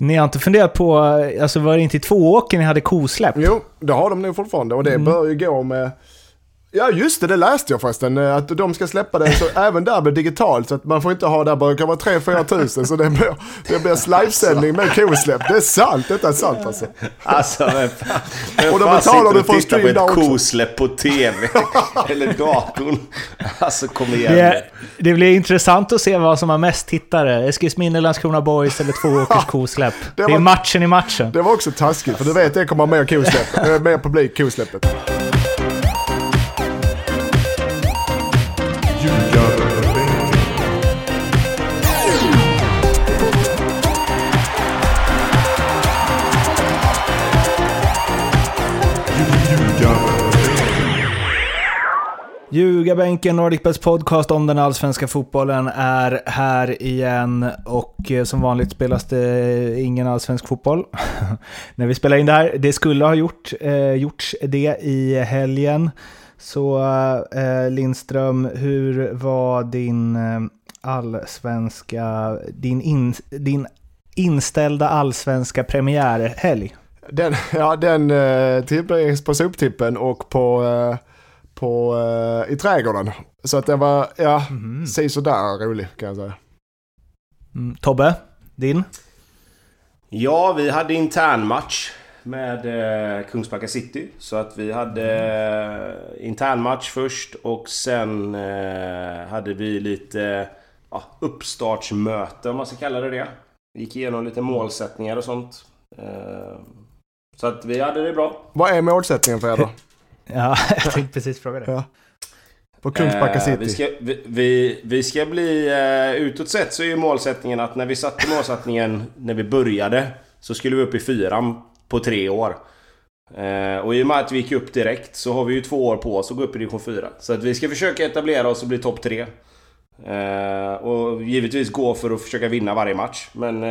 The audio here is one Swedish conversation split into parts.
Ni har inte funderat på, alltså var det inte i Tvååker ni hade kosläpp? Jo, det har de nu fortfarande och det bör ju gå med... Ja just det, det läste jag förresten, att de ska släppa det så även där blir digitalt, så att man får inte ha där bara, det kan vara 3-4 tusen, så det blir livesändning med kosläpp. Det är sant, detta är sant alltså. Alltså men och de betalar du för att titta på ett kosläpp på tv eller datorn. Alltså kom igen. Det blir intressant att se vad som har mest tittare. Eskilsminnes, Landskrona BoIS eller Tvååkers kosläpp. Det är matchen i matchen. Det var också taskigt, för du vet det kommer mer kosläpp, mer publik kosläppet. Ljugarbänken, NordicBets podcast om den allsvenska fotbollen är här igen, och som vanligt spelas det ingen allsvensk fotboll när vi spelar in det här. Det skulle ha gjorts det i helgen. Så Lindström, hur var din allsvenska, din inställda allsvenska premiärhelg? Den tillbringas på soptippen och på i trädgården. Så att det var säg så där rolig kan jag säga. Mm, Tobbe, din? Ja, vi hade internmatch med Kungsbacka City, så att vi hade internmatch först och sen hade vi lite uppstartsmöte, om man ska kalla det. Vi gick igenom lite målsättningar och sånt. Så att vi hade det bra. Vad är målsättningen för er då? Ja, jag tänkte precis fråga det. Ja. På Kungsbacka City. Vi ska bli utåt sett så är ju målsättningen att när vi satte målsättningen när vi började så skulle vi upp i 4 på 3 år. Och i och med att vi gick upp direkt så har vi ju 2 år på oss att gå upp i division 4. Så att vi ska försöka etablera oss och bli topp 3. Och givetvis gå för att försöka vinna varje match. Men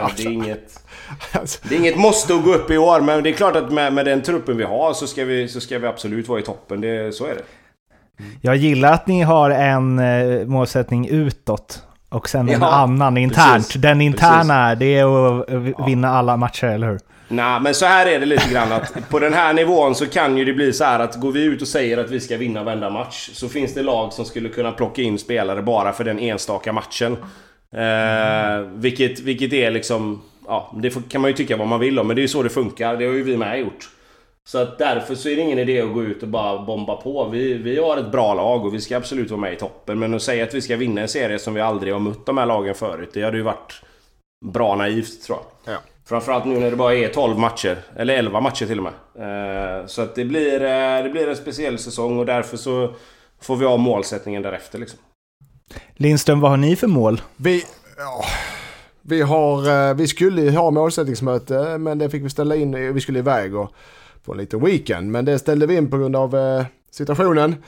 alltså, det är inget måste att gå upp i år. Men det är klart att med den truppen vi har så ska vi absolut vara i toppen, så är det. Jag gillar att ni har en målsättning utåt och sen en annan internt. Precis, den interna, det är att vinna alla matcher, eller hur? Nej, men så här är det lite grann att på den här nivån så kan ju det bli så här att går vi ut och säger att vi ska vinna varenda match så finns det lag som skulle kunna plocka in spelare bara för den enstaka matchen. Vilket är liksom, det kan man ju tycka vad man vill om, men det är ju så det funkar, det har ju vi med gjort. Så att därför så är det ingen idé att gå ut och bara bomba på. Vi har ett bra lag och vi ska absolut vara med i toppen, men att säga att vi ska vinna en serie som vi aldrig har mött de här lagen förut, det hade ju varit bra naivt tror jag. Ja. Framförallt nu när det bara är 12 matcher, eller 11 matcher till och med. Så att det blir en speciell säsong och därför så får vi ha målsättningen därefter. Liksom. Lindström, vad har ni för mål? Vi skulle ha målsättningsmöte, men det fick vi ställa in. Vi skulle iväg och få en liten weekend, men det ställde vi in på grund av situationen.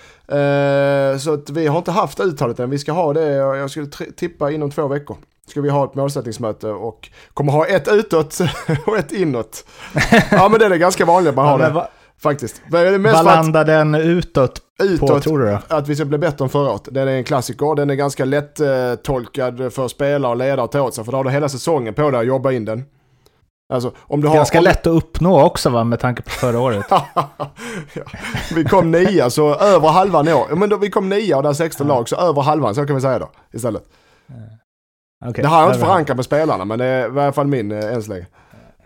Så att vi har inte haft uttalet än. Vi ska ha det, jag skulle tippa inom 2 veckor. Ska vi ha ett målsättningsmöte och kommer ha ett utåt och ett inåt. Ja, men det är ganska vanligt man har det faktiskt. Vad landar den utåt på, tror du? Att vi ska bli bättre än förra året. Den är en klassiker, den är ganska lätt tolkad för spelare och ledare att ta åt sig, för då har du hela säsongen på dig att jobba in den. Alltså, ganska lätt att uppnå också, va, med tanke på förra året. Vi kom 9 så över halvan i år. Men då vi kom 9 och där 16 lag, så över halvan, så kan vi säga då istället. Okay, det har jag inte förankrat med spelarna, men det är i alla fall min ensläge.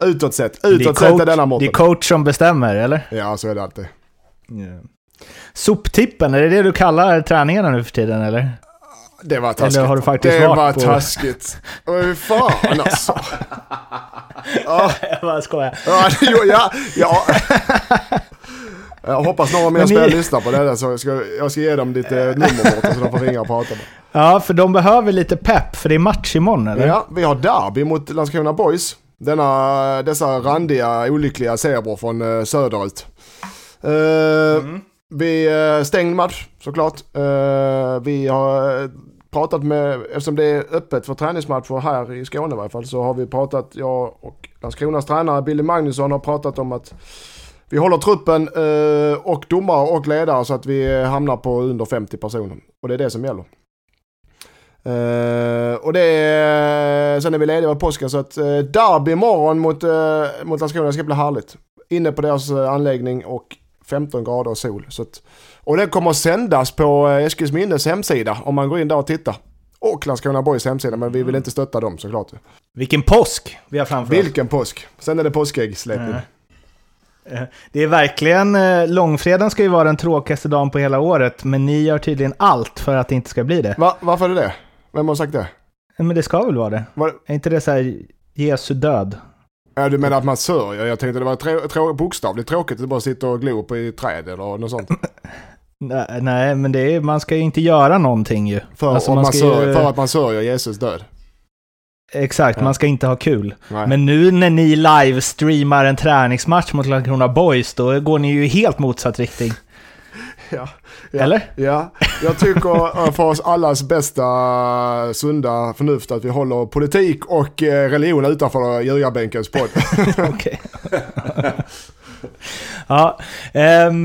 Utåt sett är denna måten. Det är coach som bestämmer, eller? Ja, så är det alltid. Yeah. Soptippen, är det du kallar träningarna nu för tiden, eller? Det var taskigt. Eller har du faktiskt taskigt. Åh, fan alltså. Jag bara skojar. Jag hoppas några mer spelare lyssnar på det där, så jag ska ge dem lite nummer så de får ringa och prata med. Ja, för de behöver lite pepp, för det är match imorgon, eller? Ja, vi har derby mot Landskrona BoIS. Dessa randiga, olyckliga serbror från söderut. Vi stängd match, såklart. Vi har pratat med, eftersom det är öppet för träningsmatcher här i Skåne i alla fall, så har vi pratat, jag och Landskronas tränare Billy Magnusson har pratat om att vi håller truppen och domare och ledare så att vi hamnar på under 50 personer. Och det är det som gäller. Och det är sen när vi lediga på påsken, så att derby imorgon mot Landskrona ska bli härligt. Inne på deras anläggning och 15 grader och sol. Så att, och det kommer att sändas på Eskilsminnes hemsida om man går in där och tittar. Och Landskrona BoIS hemsida, men vi vill inte stötta dem såklart. Vilken påsk vi har framför oss. Vilken påsk. Sen är det påskäggsläppning. Det är verkligen, långfredagen ska ju vara den tråkigaste dagen på hela året, men ni gör tydligen allt för att det inte ska bli det. Varför är det? Vem har sagt det? Men det ska väl vara det. Är inte det så här Jesu död? Ja, du menar att man sörjer. Jag tänkte det var bokstavligt tråkigt att bara sitta och glo på i träd eller något sånt. Nej, men det är, man ska ju inte göra någonting ju. För att man sörjer Jesus död. Exakt, ja. Man ska inte ha kul. Nej. Men nu när ni livestreamar en träningsmatch mot Landskrona BoIS, då går ni ju helt motsatt riktning. Ja, eller? Ja, jag tycker för oss allas bästa sunda förnuft att vi håller politik och religion utanför Djurgårdbänkens podd. Okej. Ja, men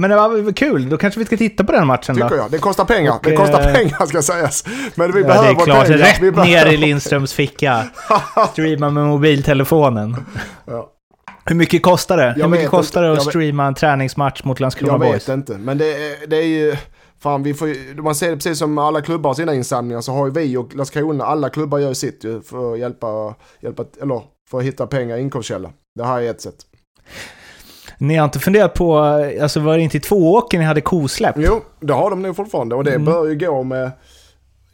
det var kul. Då kanske vi ska titta på den matchen då. Tycker jag. Det kostar pengar. Och, det kostar pengar ska sägas. Men vi behöver det är klart pengar. Rätt ner i Lindströms ficka. Streama med mobiltelefonen. Ja. Hur mycket kostar det? Hur mycket kostar det att streama en träningsmatch mot Landskrona BoIS? Jag vet inte, men det är ju fan, vi får, man ser det precis som alla klubbar har sina insamlingar, så har ju vi och Landskrona, alla klubbar gör sitt ju för att hjälpa eller för att hitta pengar, inkomstkälla. Det här är ett sätt. Ni har inte funderat på, alltså var det inte i Tvååker ni hade kosläpp? Jo, det har de nu fortfarande och det bör ju gå med.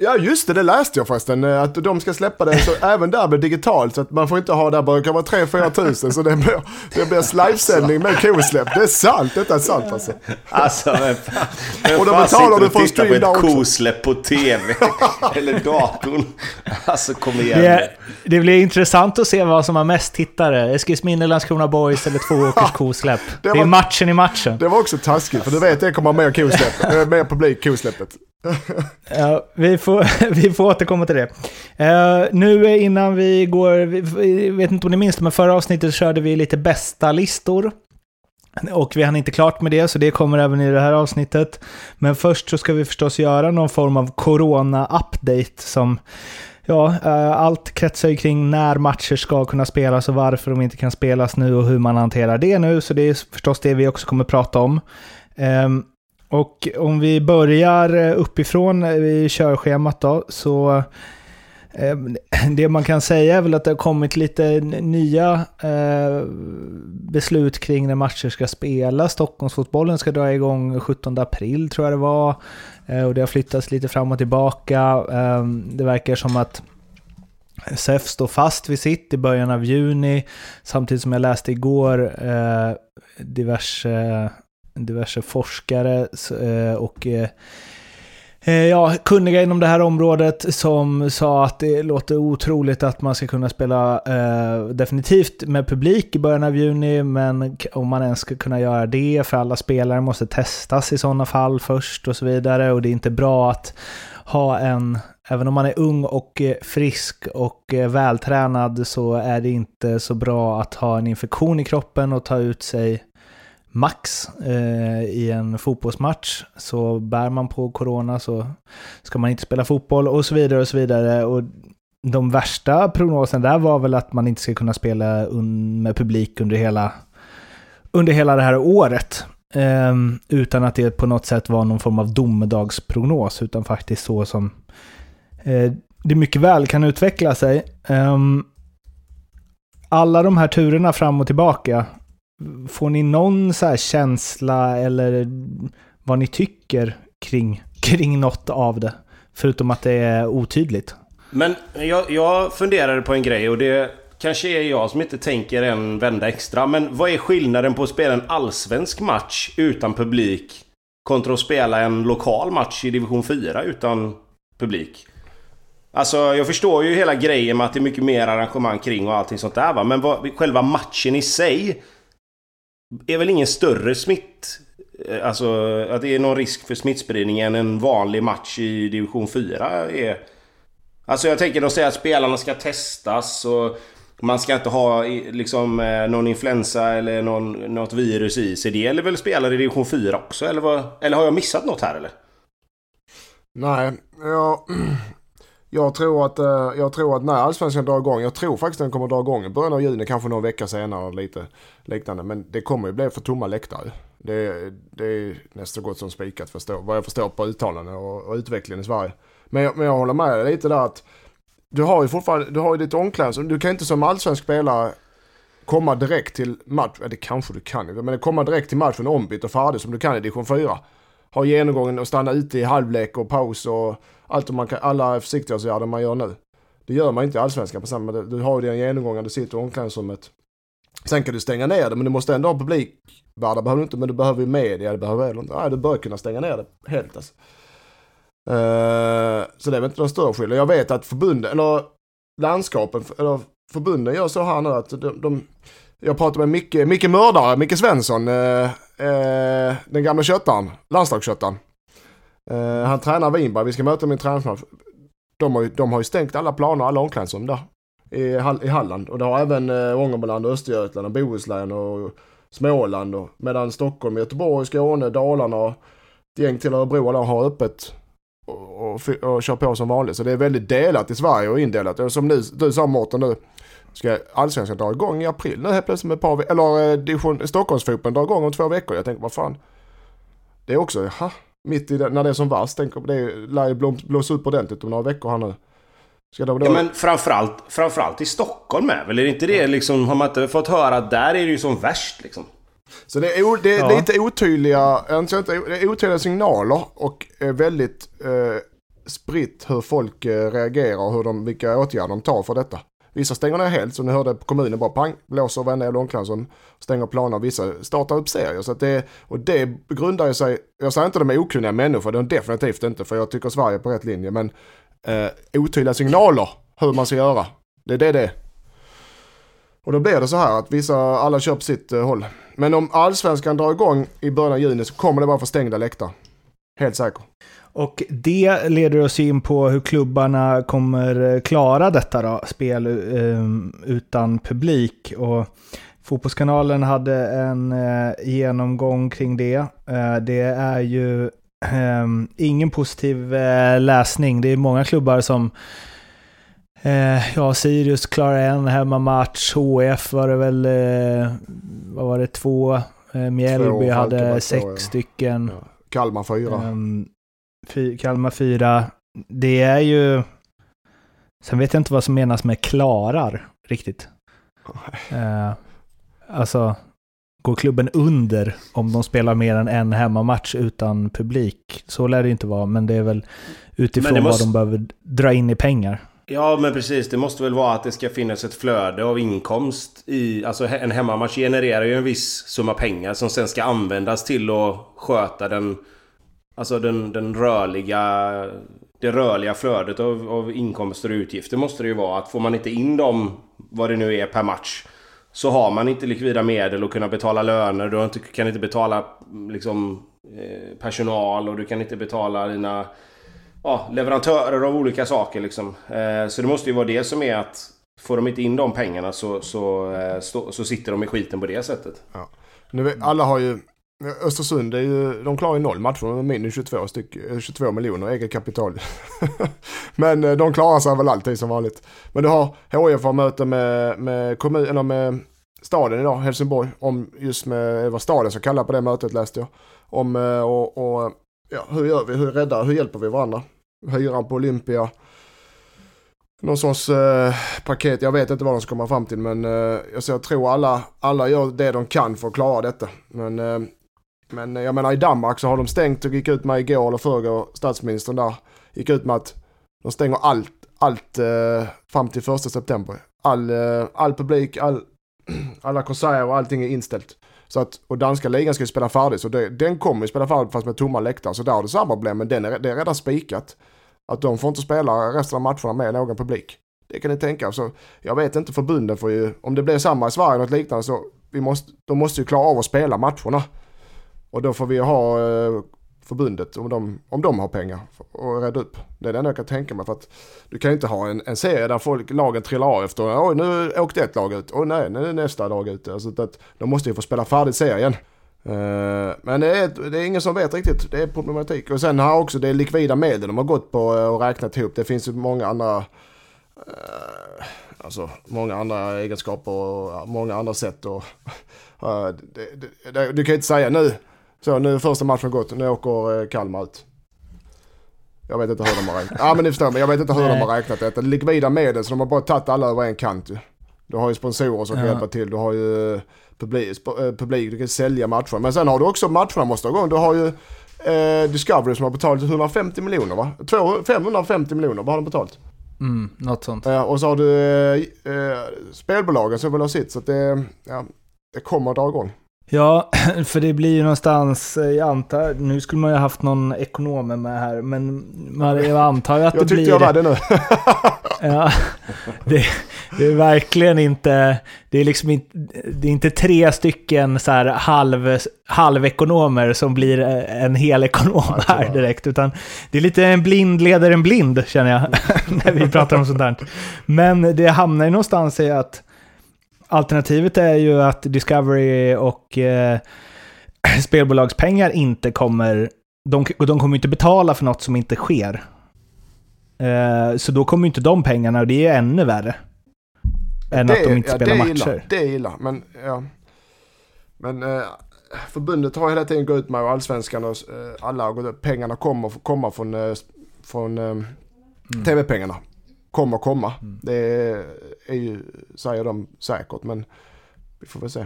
Ja just det läste jag förresten, att de ska släppa det så även där blir digitalt, så att man får inte ha där bara kan vara 3-4 tusen, så det blir livesändning med kosläpp. Det är sant, detta är sant alltså. Alltså men och då betalar du för att titta på ett kosläpp på tv eller datorn. Alltså kom igen. Det blir intressant att se vad som har mest tittare. Eskilsminne, Landskrona BoIS eller Tvååkers kosläpp. Det är matchen. Det var också taskigt för du vet det kommer mer kosläpp, mer publik kosläppet. Ja, vi får återkomma till det. Nu innan vi går, vi vet inte om ni minns, men förra avsnittet körde vi lite bästa listor och vi hann inte klart med det, så det kommer även i det här avsnittet. Men först så ska vi förstås göra någon form av corona-update som allt kretsar ju kring när matcher ska kunna spelas och varför de inte kan spelas nu och hur man hanterar det nu, så det är förstås det vi också kommer prata om. Och om vi börjar uppifrån i körschemat då, så det man kan säga är väl att det har kommit lite nya beslut kring när matcher ska spelas. Stockholmsfotbollen ska dra igång 17 april tror jag det var, och det har flyttats lite fram och tillbaka. Det verkar som att SEF står fast vid sitt i början av juni, samtidigt som jag läste igår diverse forskare och kunniga inom det här området som sa att det låter otroligt att man ska kunna spela definitivt med publik i början av juni, men om man ens ska kunna göra det, för alla spelare måste testas i sådana fall först och så vidare, och det är inte bra att ha en, även om man är ung och frisk och vältränad, så är det inte så bra att ha en infektion i kroppen och ta ut sig max i en fotbollsmatch. Så bär man på corona så ska man inte spela fotboll och så vidare och så vidare. Och de värsta prognosen där var väl att man inte ska kunna spela med publik under hela det här året, utan att det på något sätt var någon form av domedagsprognos, utan faktiskt så som det mycket väl kan utveckla sig. Alla de här turerna fram och tillbaka, får ni någon så här känsla eller vad ni tycker kring något av det, förutom att det är otydligt? Men jag funderade på en grej, och det kanske är jag som inte tänker en vända extra, men vad är skillnaden på att spela en allsvensk match utan publik kontra att spela en lokal match i division 4 utan publik? Alltså jag förstår ju hela grejen med att det är mycket mer arrangemang kring och allting sånt där, va? Men själva matchen i sig är väl ingen större smitt, alltså att det är någon risk för smittspridning än en vanlig match i division 4 är. Alltså jag tänker de säger att spelarna ska testas och man ska inte ha liksom någon influensa eller något virus i sig. Det gäller väl spelare i division 4 också, eller har jag missat något här eller? Nej, jag tror att när allsvenskan drar igång, jag tror faktiskt den kommer dra igång i början av juni, kanske någon vecka senare eller lite liknande, men det kommer ju bli för tomma läktare. Det är nästan gott som spikat, vad jag förstår på uttalanden och utvecklingen i Sverige. Men jag håller med dig lite där att du har ju ditt omklädningsrum. Du kan inte som allsvensk spelare komma direkt till match. Det kanske du kan, men komma direkt till matchen ombytt och färdig som du kan i division 4. Ha genomgången och stanna ute i halvlek och paus och allt man kan, alla försiktighetsåtgärder man gör nu. Det gör man inte i allsvenskan på samma sätt. Du har ju den genomgången, du sitter i omklädningsrummet. Sen kan du stänga ner det, men du måste ändå ha publikvärdar, behöver du inte, men du behöver ju media, du behöver inte. Nej, du bör kunna stänga ner det helt alltså. Så det är väl inte någon större skillnad. Jag vet att förbunden eller landskapen eller förbunden gör så här nu att jag pratade med Micke Svensson, den gamla köttaren, landslagsköttaren. Han tränar Vinberg, vi ska möta min träningsmatch. De har ju stängt alla planer, alla omklädningsrum där i Halland, och det har även Ångermanland, Östergötland och Bohuslän och Småland, och medan Stockholm, Göteborg, Skåne, Dalarna och ett gäng till Örebro alla har öppet och kör på som vanligt. Så det är väldigt delat i Sverige och indelat. Och som du sa, Mårten, nu ska allsvenskan dra igång i april. Nu helt plötsligt med ett par eller Stockholmsfotbollen drar igång om 2 veckor. Jag tänker, vad fan. Det är också, mitt i det, när det är som värst. Tänker, det lär ju blås ut ordentligt om några veckor här nu. Ska de då... Ja, men framförallt i Stockholm är väl det inte det liksom, har man inte fått höra att där är det ju som värst liksom. Så det är, lite otydliga signaler och väldigt spritt hur folk reagerar och vilka åtgärder de tar för detta. Vissa stänger ner helt, så ni hörde kommunen bara pang, blåser vänner i långklansen, stänger planer, vissa startar upp serier. Så att det grundar sig, jag säger inte de är okunniga människor, det är definitivt inte, för jag tycker Sverige är på rätt linje, men otydliga signaler hur man ska göra, det är det. Och då blir det så här att alla köper sitt håll. Men om allsvenskan drar igång i början av juni så kommer det bara för stängda läktare. Helt säkert. Och det leder oss in på hur klubbarna kommer klara detta då, spel utan publik. Och Fotbollskanalen hade en genomgång kring det. Det är ju ingen positiv läsning. Det är många klubbar som... Sirius klarar en hemmamatch, HF var det väl vad var det, 2, Mjällby hade 6 stycken, Kalmar 4 Kalmar 4. Det är ju, sen vet jag inte vad som menas med klarar riktigt. Alltså, går klubben under om de spelar mer än en hemmamatch utan publik? Så lär det inte vara, men det är väl utifrån vad de behöver dra in i pengar. Ja, men precis. Det måste väl vara att det ska finnas ett flöde av inkomst i, alltså en hemmamatch genererar ju en viss summa pengar som sen ska användas till att sköta den, alltså det rörliga flödet av inkomster och utgifter. Måste det ju vara att får man inte in dem, vad det nu är per match, så har man inte likvida medel att kunna betala löner, du kan inte betala liksom personal, och du kan inte betala dina leverantörer av olika saker liksom. Så det måste ju vara det som är att får de inte in de pengarna så sitter de i skiten på det sättet. Ja. Nu, alla har ju Östersund, de klarar ju 0 matcher, de minus 22 miljoner eget kapital. Men de klarar sig väl alltid som vanligt. Men du har HF möte med kommunen, med staden idag, Helsingborg, om just med vad staden så kallar på det mötet, läste jag. Om och ja, hur gör vi? Hur räddar? Hur hjälper vi varandra? Hyran på Olympia. Någon sorts paket. Jag vet inte vad de ska komma fram till. Men jag tror alla gör det de kan för att klara detta. Men jag menar, i Danmark så har de stängt och gick ut med igår eller förrgår. Statsministern där gick ut med att de stänger allt fram till 1 september. All publik, alla konserter och allting är inställt. Så att, och danska ligan ska ju spela färdigt, så den kommer ju spela färdigt fast med tomma läktare, så där har det samma problem, men det är redan spikat att de får inte spela resten av matcherna med någon publik. Det kan ni tänka, så jag vet inte, förbunden får ju, om det blir samma i Sverige något liknande, så de måste ju klara av att spela matcherna, och då får vi ha förbundet om de har pengar och rädda upp. Det är det jag kan tänka mig, för att du kan inte ha en serie där lagen trillar av efter, oj nu åkte ett lag ut, oj nej, nu är nästa lag ut. Alltså, de måste ju få spela färdigt serien Men det är ingen som vet riktigt. Det är problematik. Och sen har också det likvida medel de har gått på och räknat ihop. Det finns ju många andra alltså många andra egenskaper och många andra sätt och du kan ju inte säga nu. Så nu första matchen gått. Nu åker Kalmar ut. Jag vet inte hur de har räknat. Ja, men ni förstår mig. Jag vet inte hur de har räknat detta. Likvida medel, så de har bara tagit alla över en kant. Du har ju sponsorer som kan hjälpa till. Du har ju publik. Du kan sälja matcher. Men sen har du också matcherna måste ha gång. Du har ju Discovery som har betalat 150 miljoner va? 550 miljoner. Vad har de betalat? Något sånt. Och så har du spelbolagen som vill ha sitt. Så att det kommer att dra igång. Ja, för det blir ju någonstans, jag antar, nu skulle man ju haft någon ekonom med här, men jag antar ju att det blir... Jag tyckte jag var det nu. Ja, det är verkligen inte, det är liksom inte, det är inte tre stycken så här halvekonomer som blir en hel ekonom här direkt, utan det är lite en blind leder en blind, känner jag, när vi pratar om sånt här. Men det hamnar ju någonstans i att alternativet är ju att Discovery och spelbolagspengar inte kommer... De kommer inte betala för något som inte sker. Så då kommer inte de pengarna, och det är ännu värre. Än det, att de inte spelar matcher. Illa, det är illa, men... Ja. Men förbundet har hela tiden gått ut med allsvenskarna och alla har gått upp. Pengarna kommer från tv-pengarna. Komma. Det är ju, säger de säkert, men vi får väl se.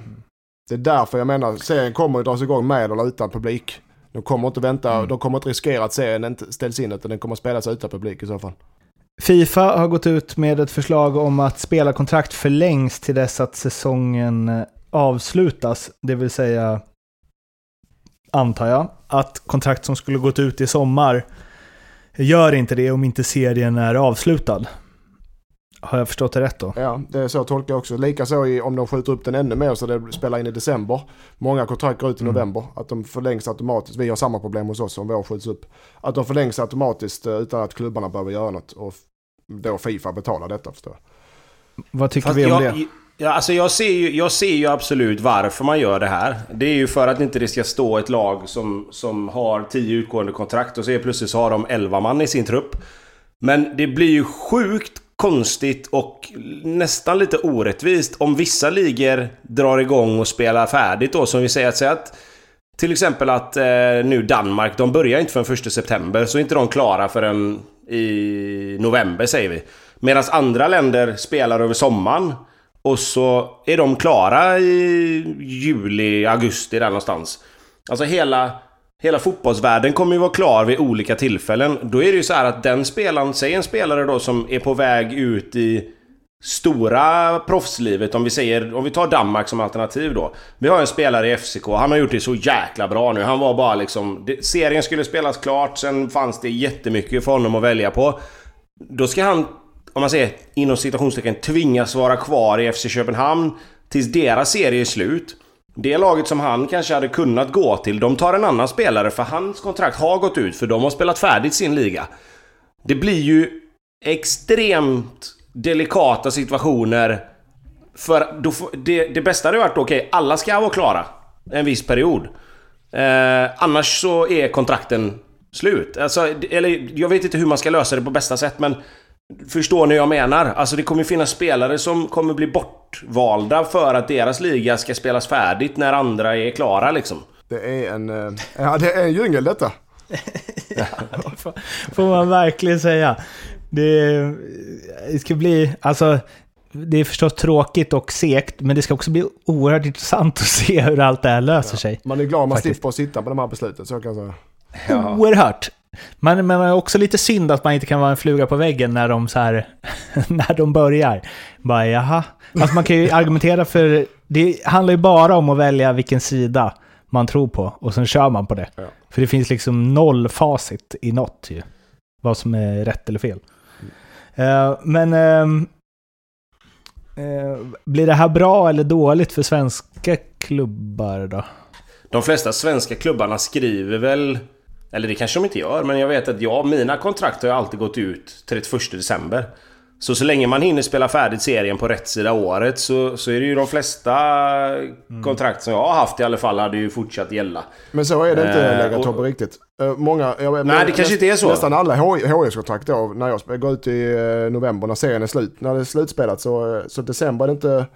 Det är därför jag menar, serien kommer att dras igång med eller utan publik. De kommer inte vänta, de kommer inte riskera att serien inte ställs in, utan den kommer att spelas utan publik i så fall. FIFA har gått ut med ett förslag om att spelarkontrakt förlängs till dess att säsongen avslutas. Det vill säga, antar jag, att kontrakt som skulle gått ut i sommar gör inte det om inte serien är avslutad. Har jag förstått det rätt då? Ja, det är så jag tolkar också. Likaså om de skjuter upp den ännu mer så det spelar in i december. Många kontrakt går ut i november. Att de förlängs automatiskt. Vi har samma problem hos oss om vi har skjuts upp. Att de förlängs automatiskt utan att klubbarna behöver göra något. Och då FIFA betalar detta, förstår jag. Vad tycker vi om det? Ja, alltså jag ser ju absolut varför man gör det här. Det är ju för att inte det ska stå ett lag som har 10 utgående kontrakt och så plötsligt så har de 11 man i sin trupp. Men det blir ju sjukt konstigt och nästan lite orättvist om vissa ligor drar igång och spelar färdigt då, som vi säger att till exempel att nu Danmark, de börjar inte förrän 1 september, så är inte de klara förrän i november säger vi. Medan andra länder spelar över sommaren. Och så är de klara i juli, augusti där någonstans. Alltså hela fotbollsvärlden kommer ju vara klar vid olika tillfällen. Då är det ju så här att den spelaren, säg en spelare då som är på väg ut i stora proffslivet, om vi tar Danmark som alternativ då. Vi har en spelare i FCK, han har gjort det så jäkla bra nu. Han var bara liksom, serien skulle spelas klart, sen fanns det jättemycket för honom att välja på. Då ska han, om man säger inom citationstecken, tvingas vara kvar i FC Köpenhamn tills deras serie är slut. Det laget som han kanske hade kunnat gå till, de tar en annan spelare för hans kontrakt har gått ut, för de har spelat färdigt sin liga. Det blir ju extremt delikata situationer, för då det bästa hade varit okej, alla ska vara klara en viss period. Annars så är kontrakten slut. Alltså, eller jag vet inte hur man ska lösa det på bästa sätt, men förstår ni vad jag menar? Alltså det kommer finnas spelare som kommer bli bortvalda för att deras liga ska spelas färdigt när andra är klara liksom. Det är en djungel detta. Ja, det får man verkligen säga. Det ska bli, alltså det är förstås tråkigt och segt, men det ska också bli oerhört intressant att se hur allt det här löser sig. Man är glad om man slipper att sitta på de här besluten, så kan jag säga. Ja. Oerhört. Men det är också lite synd att man inte kan vara en fluga på väggen när de så här, när de börjar. Bara, jaha. Alltså man kan ju argumentera för, det handlar ju bara om att välja vilken sida man tror på och sen kör man på det. Ja. För det finns liksom noll facit i något ju. Vad som är rätt eller fel. Blir det här bra eller dåligt för svenska klubbar då? De flesta svenska klubbarna skriver väl, eller det kanske de inte gör, men jag vet att mina kontrakt har alltid gått ut 31 december. Så länge man hinner spela färdigt serien på rätt sida året så är det ju de flesta kontrakt som jag har haft i alla fall hade ju fortsatt gälla. Men så är det inte lägga riktigt. Många, det kanske inte är så. Nästan alla HIF-kontrakt av när jag går ut i november när serien är slut. När det är slutspelat så december är det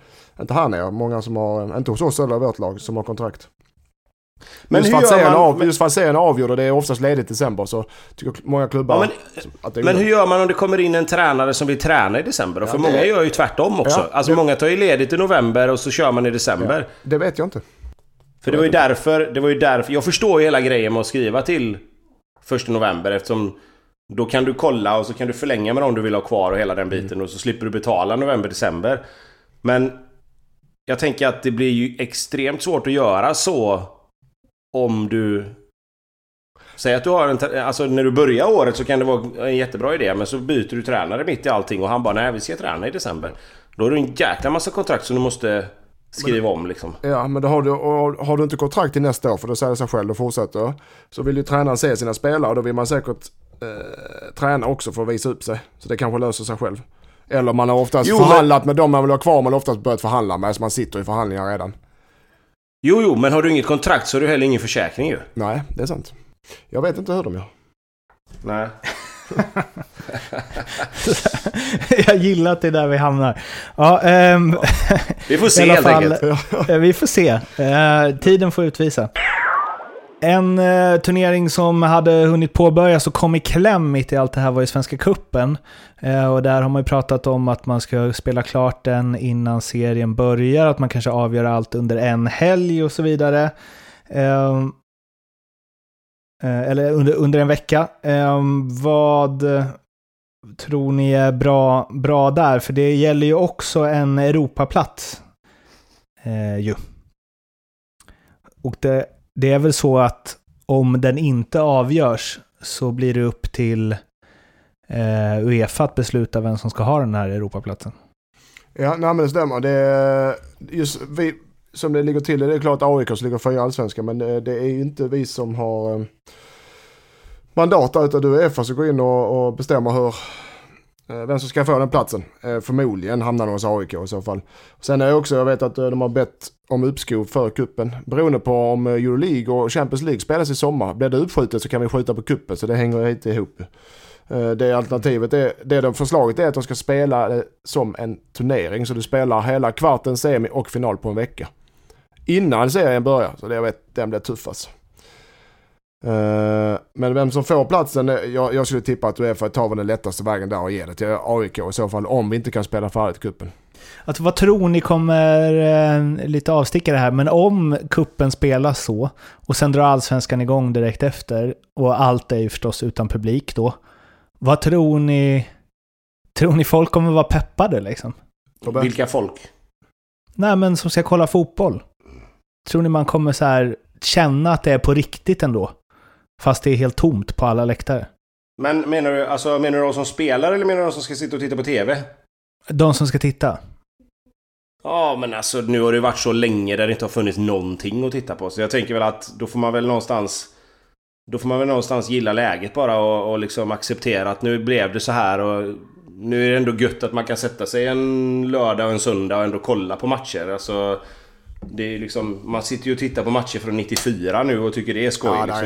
inte här nere. Många som har, inte hos oss eller vårt lag, som har kontrakt. Men just för att serien avgjord och det är oftast ledigt i december så tycker många klubbar att det är. Men hur gör man om det kommer in en tränare som vill träna i december? Och för många gör ju tvärtom också. Många tar ju ledigt i november och så kör man i december. Ja, det vet jag inte. För det var ju därför jag förstår ju hela grejen med att skriva till 1 november eftersom då kan du kolla och så kan du förlänga med dem du vill ha kvar och hela den biten och så slipper du betala november-december. Men jag tänker att det blir ju extremt svårt att göra så. Om du säger att du har alltså när du börjar året så kan det vara en jättebra idé, men så byter du tränare mitt i allting och han bara nej, vi ska träna i december. Då är det en jäkla massa kontrakt som du måste skriva om liksom. Ja, men då har du inte kontrakt i nästa år, för då säger det sig själv och fortsätter. Så vill ju tränaren se sina spelare och då vill man säkert träna också för att visa upp sig. Så det kanske löser sig själv. Eller man har oftast förhandlat med dem man vill ha kvar, man har oftast börjat förhandla med så man sitter i förhandlingar redan. Jo, men har du inget kontrakt så har du heller ingen försäkring ju. Nej, det är sant. Jag vet inte hur de gör. Nej. Jag gillar att det är där vi hamnar. Vi får se helt enkelt. Vi får se. Tiden får utvisa. En turnering som hade hunnit påbörjas och kom i kläm mitt i allt det här var ju Svenska Cupen. Och där har man ju pratat om att man ska spela klart den innan serien börjar. Att man kanske avgör allt under en helg och så vidare. Eller under en vecka. Vad tror ni är bra där? För det gäller ju också en Europaplats. Och det är väl så att om den inte avgörs så blir det upp till UEFA att besluta vem som ska ha den här Europaplatsen. Ja, nej, men det stämmer. Som det ligger till, det är klart AIK som ligger för allsvenskan, men det är ju inte vi som har mandat utan UEFA som går in och bestämmer hur vem som ska få den platsen. Förmodligen hamnar de hos AIK i så fall. Sen är också, jag vet att de har bett om uppskov för kuppen. Beroende på om Euroleague och Champions League spelas i sommar. Blir det uppskjutet så kan vi skjuta på kuppen, så det hänger inte ihop. Det alternativet är, det förslaget är att de ska spela som en turnering. Så du spelar hela kvarten, semi och final på en vecka. Innan serien börjar, så jag vet, den blir tuff alltså. Men vem som får platsen, jag skulle tippa att UEFA tar den lättaste vägen där och ger det till AIK i så fall, om vi inte kan spela färdigt kuppen. Alltså, vad tror ni kommer lite avstickare här, men om kuppen spelas så och sen drar allsvenskan igång direkt efter och allt är ju förstås utan publik då, vad tror ni? Tror ni folk kommer vara peppade liksom? Vilka folk? Nej, men som ska kolla fotboll. Tror ni man kommer så här känna att det är på riktigt ändå? Fast det är helt tomt på alla läktare. Men menar du de som spelar eller menar du de som ska sitta och titta på tv? De som ska titta. Ja, men alltså nu har det varit så länge där det inte har funnits någonting att titta på. Så jag tänker väl att då får man väl någonstans gilla läget bara och liksom acceptera att nu blev det så här och nu är det ändå gött att man kan sätta sig en lördag och en söndag och ändå kolla på matcher. Alltså det är liksom, man sitter ju och tittar på matcher från 94 nu och tycker det är skoj. Ja,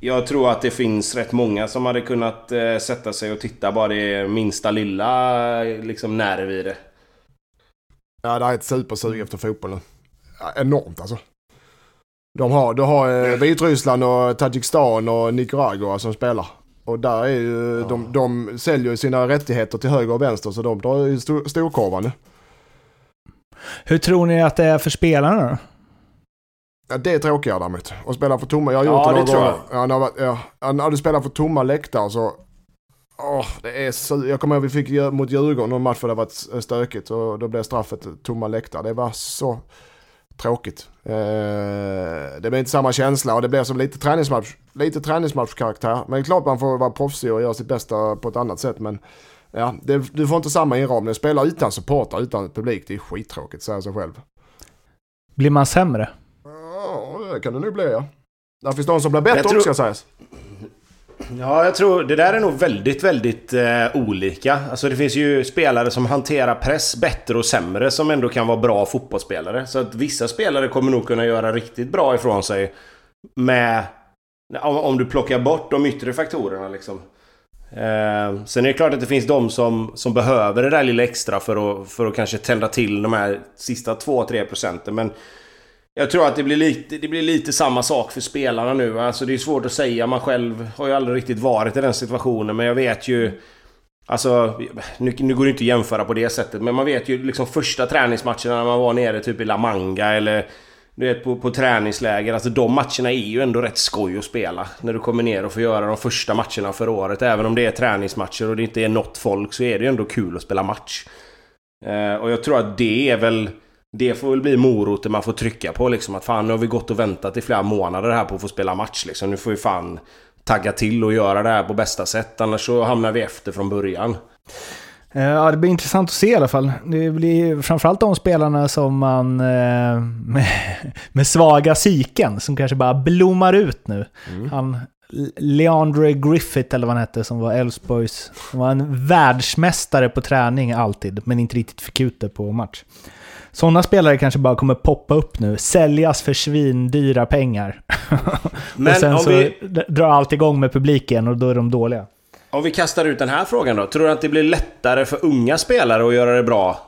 jag tror att det finns rätt många som hade kunnat sätta sig och titta bara det minsta lilla liksom nerv i det. Ja, det är ett supersug efter fotbollen. Ja, enormt alltså. Du har Vitryssland och Tajikistan och Nicaragua som spelar. Och där är ju, de säljer ju sina rättigheter till höger och vänster, så de drar ju storkorvar nu. Hur tror ni att det är för spelarna då? Ja, det är tråkigare däremot. Och spela för tomma. Jag har gjort det några gånger. När du spelar för tomma läktare så... det är så... Jag kommer ihåg att vi fick mot Djurgården och match för det var stökigt. Och då blev straffet tomma läktare. Det var så tråkigt. Det blev inte samma känsla. Och det blev som lite träningsmatch. Lite träningsmatchkaraktär. Men klart man får vara proffsig och göra sitt bästa på ett annat sätt. Men... ja, du får inte samma inramning. Spela utan supporter, utan publik. Det är skittråkigt, säger sig själv. Blir man sämre? Ja, det kan det nu bli, ja. Där finns de som blir bättre också, sägs. Ja, jag tror det där är nog väldigt, väldigt olika. Alltså det finns ju spelare som hanterar press bättre och sämre som ändå kan vara bra fotbollsspelare. Så att vissa spelare kommer nog kunna göra riktigt bra ifrån sig med, om du plockar bort de yttre faktorerna liksom. Sen är det klart att det finns de som behöver det där lilla extra för att kanske tända till de här sista 2-3%. Men jag tror att det blir lite samma sak för spelarna nu. Alltså det är svårt att säga, man själv har ju aldrig riktigt varit i den situationen. Men jag vet ju, alltså nu går det inte att jämföra på det sättet, men man vet ju liksom första träningsmatcherna när man var nere typ i La Manga eller du vet, på träningsläger. Alltså de matcherna är ju ändå rätt skoj att spela när du kommer ner och får göra de första matcherna för året. Även om det är träningsmatcher och det inte är något folk, så är det ju ändå kul att spela match. Och jag tror att det får väl bli moroten man får trycka på liksom, att fan, nu har vi gått och väntat i flera månader här på att få spela match liksom. Nu får vi fan tagga till och göra det här på bästa sätt, annars så hamnar vi efter från början. Ja, det blir intressant att se i alla fall. Det blir framförallt de spelarna som man med svaga psyken, som kanske bara blommar ut nu. Mm. Han Leandre Griffith eller vad han hette, som var Elfsborgs, som var en världsmästare på träning alltid, men inte riktigt fick ut det på match. Sådana spelare kanske bara kommer poppa upp nu, säljas för svindyra pengar. Men och sen så drar allt igång med publiken och då är de dåliga. Om vi kastar ut den här frågan då, tror du att det blir lättare för unga spelare att göra det bra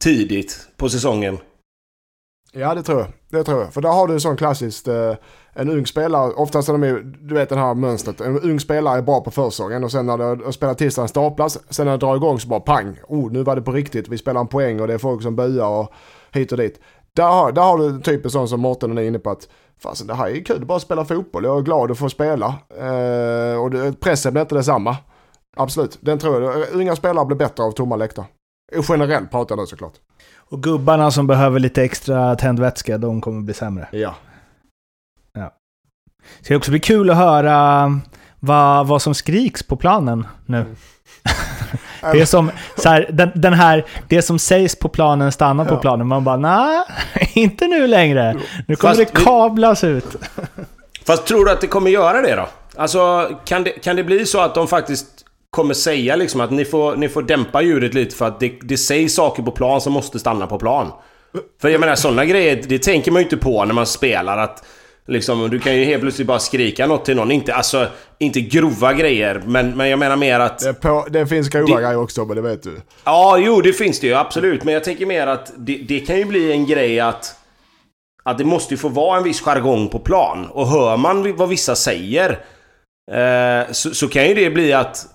tidigt på säsongen? Ja, det tror jag. För där har du sån klassiskt en ung spelare, oftast är de ju, du vet den här mönstret, en ung spelare är bra på försäsongen och sen när det spelar tills han staplas, sen när det drar igång så bara pang, nu var det på riktigt, vi spelar en poäng och det är folk som böjar och hit och dit. Där har du typ en sån som Morten är inne på, att fasen, det här är kul, bara spela fotboll, jag är glad att få spela. Och pressen blir inte detsamma. Absolut, den tror jag. Unga spelare blir bättre av tomma läktare. Generellt pratar jag nu såklart. Och gubbarna som behöver lite extra tändvätska, de kommer bli sämre. Ja. Det ska också bli kul att höra vad som skriks på planen nu. Mm. Det är som så här, den här, det som sägs på planen stannar på planen. Man bara, nej, inte nu längre. Nu kommer fast det kablas ut. Fast tror du att det kommer göra det då? Alltså, kan det bli så att de faktiskt kommer säga liksom att ni får dämpa ljudet lite, för att det sägs saker på plan som måste stanna på plan? För jag menar, sådana grejer, det tänker man ju inte på när man spelar, att liksom, du kan ju helt plötsligt bara skrika något till någon, inte grova grejer, men jag menar mer att det finns grova grejer också, men det vet du. Ja, jo, det finns det ju, absolut. Men jag tänker mer att det kan ju bli en grej att det måste ju få vara en viss jargong på plan. Och hör man vad vissa säger så kan ju det bli att,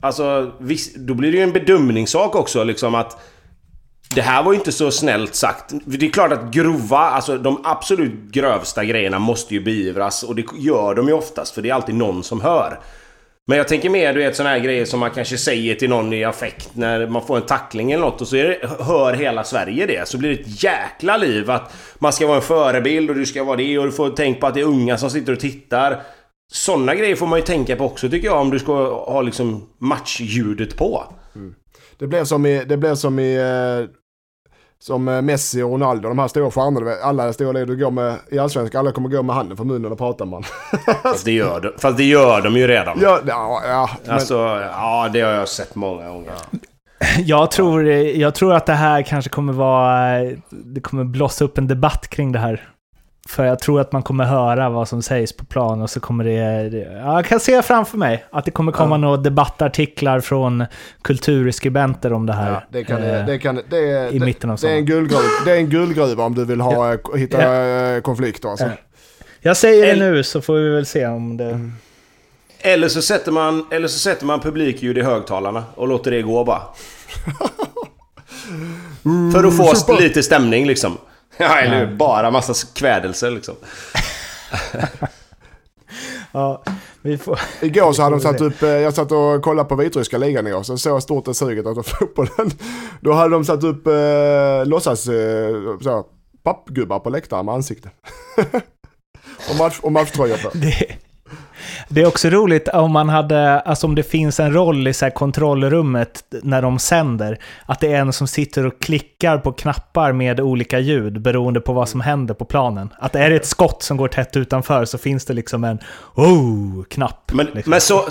alltså, då blir det ju en bedömningssak också liksom, att det här var ju inte så snällt sagt. Det är klart att grova, alltså de absolut grövsta grejerna måste ju beivras, och det gör de ju oftast, för det är alltid någon som hör. Men jag tänker mer, du vet, sådana här grejer som man kanske säger till någon i affekt när man får en tackling eller något, och så hör hela Sverige det, så blir det ett jäkla liv att man ska vara en förebild och du ska vara det, och du får tänka på att det är unga som sitter och tittar. Sådana grejer får man ju tänka på också, tycker jag, om du ska ha liksom matchljudet på. Mm. Det blev som Messi och Ronaldo, de här stora stjärnorna, alla stora ledare du går med i allsvenskan, alla kommer gå med handen för munnen och prata man. Fast det gör de ju redan. Ja, alltså, men ja, det har jag sett många gånger. Jag tror att det här kanske kommer blossa upp en debatt kring det här. För jag tror att man kommer höra vad som sägs på plan, och så kommer det, jag kan se framför mig att det kommer komma några debattartiklar från kulturskribenter om det här. Ja, det kan i mitten av sommaren. Det är en guldgruva om du vill hitta konflikter alltså. Jag säger det nu, så får vi väl se om det. Eller så sätter man publikljud i högtalarna och låter det gå bara. För att få lite stämning liksom. Ja, eller bara massa kvädelser liksom. Ja, vi får. Igår så hade de satt upp, jag satt och kollade på Vitryska ligan igår, sen såg jag stort och suget av fotbollen. Då hade de satt upp låtsas pappgubbar på läktaren med ansikte. Och matchtröjor på. Det är också roligt om man hade, alltså om det finns en roll i så här kontrollrummet när de sänder, att det är en som sitter och klickar på knappar med olika ljud beroende på vad som händer på planen. Att är det ett skott som går tätt utanför så finns det liksom en knapp. Men så